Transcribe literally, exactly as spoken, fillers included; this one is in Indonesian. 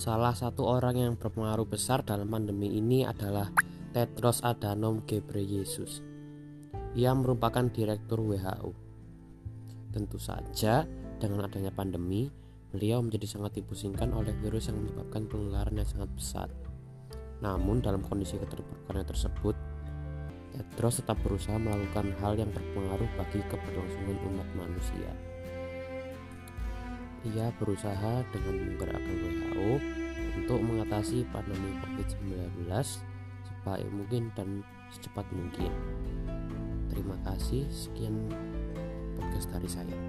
Salah satu orang yang berpengaruh besar dalam pandemi ini adalah Tedros Adhanom Ghebreyesus. Ia merupakan direktur W H O. Tentu saja, dengan adanya pandemi, beliau menjadi sangat dipusingkan oleh virus yang menyebabkan penularan yang sangat besar. Namun, dalam kondisi keterpurukannya tersebut, Tedros tetap berusaha melakukan hal yang berpengaruh bagi keberlangsungan umat manusia. Ia berusaha dengan menggerakkan W H O untuk mengatasi pandemi covid sembilan belas sebaik mungkin dan secepat mungkin. Terima kasih, sekian podcast dari saya.